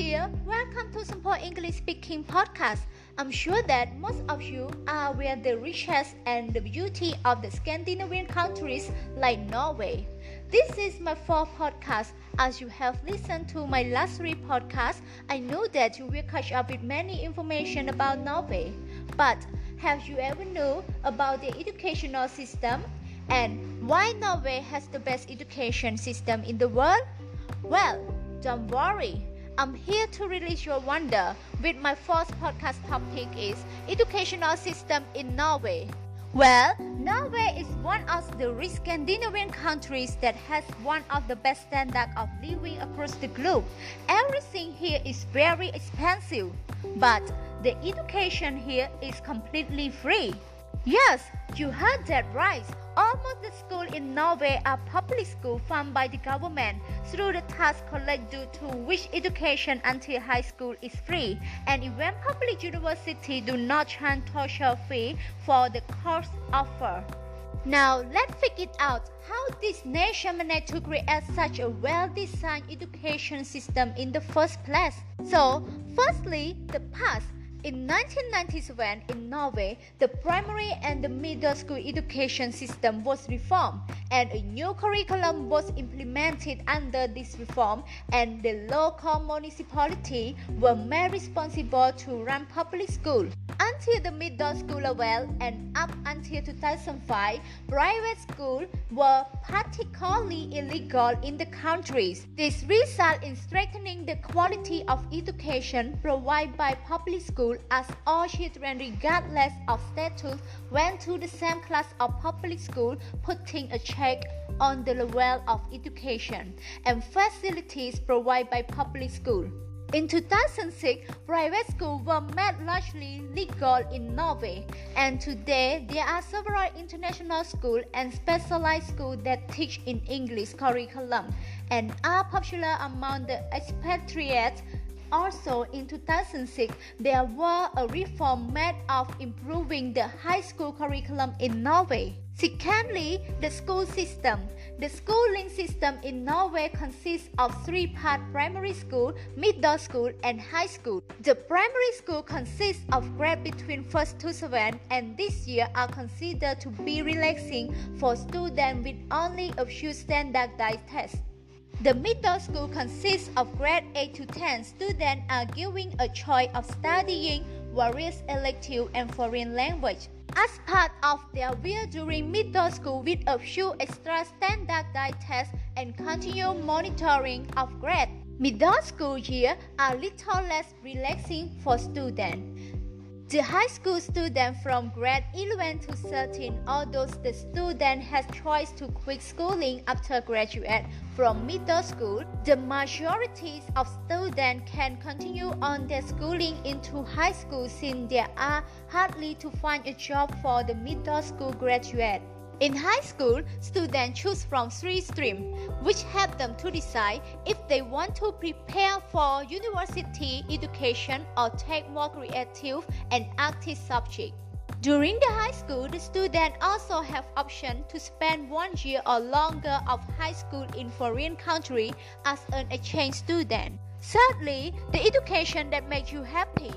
dear, welcome to Simple English Speaking Podcast. I'm sure that most of you are aware of the riches and the beauty of the Scandinavian countries like Norway. This is my fourth podcast. As you have listened to my last three podcasts, I know that you will catch up with many information about Norway. But have you ever known about the educational system and why Norway has the best education system in the world? Well, don't worry, I'm here to release your wonder with my first podcast topic is educational system in Norway. Well, Norway is one of the rich Scandinavian countries that has one of the best standard of living across the globe. Everything here is very expensive, but the education here is completely free. Yes, you heard that right. Almost the schools in Norway are public schools funded by the government through the tax collect, due to which education until high school is free, and even public universities do not charge tuition fee for the course offered. Now let's figure out how this nation managed to create such a well-designed education system in the first place. So, firstly, the past. In 1997, in Norway, the primary and the middle school education system was reformed, and a new curriculum was implemented under this reform, and the local municipality were made responsible to run public schools. Until the middle school level and up until 2005, private schools were practically illegal in the countries. This resulted in strengthening the quality of education provided by public schools, as all children regardless of status went to the same class of public school, putting a check on the level of education and facilities provided by public school. In 2006, private schools were made largely legal in Norway, and today there are several international schools and specialized schools that teach in English curriculum and are popular among the expatriates. Also, in 2006, there was a reform made of improving the high school curriculum in Norway. Secondly, the school system. The schooling system in Norway consists of three-part primary school, middle school, and high school. The primary school consists of grades between 1st to 7th, and this year are considered to be relaxing for students with only a few standardized tests. The middle school consists of grade 8 to 10. Students are given a choice of studying various electives and foreign language as part of their will during middle school, with a few extra standardized tests and continued monitoring of grades. Middle school years are little less relaxing for students. The high school students from grade 11 to 13, although the student has choice to quit schooling after graduate from middle school, the majority of students can continue on their schooling into high school, since there are hardly to find a job for the middle school graduate. In high school, students choose from three streams, which help them to decide if they want to prepare for university education or take more creative and active subjects. During the high school, the students also have option to spend 1 year or longer of high school in foreign country as an exchange student. Thirdly, the education that makes you happy.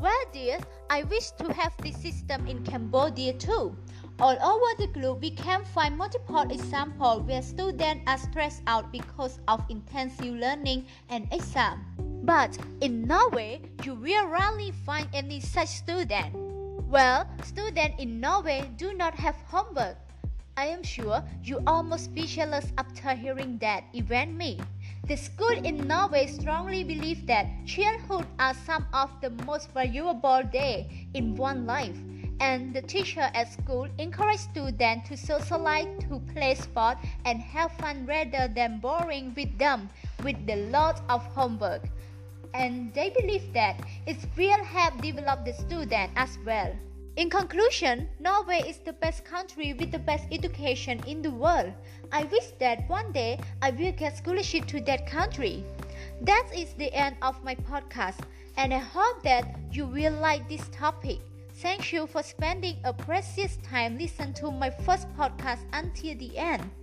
Well, dear, I wish to have this system in Cambodia too. All over the globe, we can find multiple examples where students are stressed out because of intensive learning and exam. But in Norway, you will rarely find any such student. Well, students in Norway do not have homework. I am sure you are almost speechless after hearing that, even me. The school in Norway strongly believe that childhood are some of the most valuable days in one's life, and the teacher at school encourage students to socialize, to play sports, and have fun rather than boring with them with the lot of homework. And they believe that it will help develop the student as well. In conclusion, Norway is the best country with the best education in the world. I wish that one day I will get scholarship to that country. That is the end of my podcast, and I hope that you will like this topic. Thank you for spending a precious time listening to my first podcast until the end.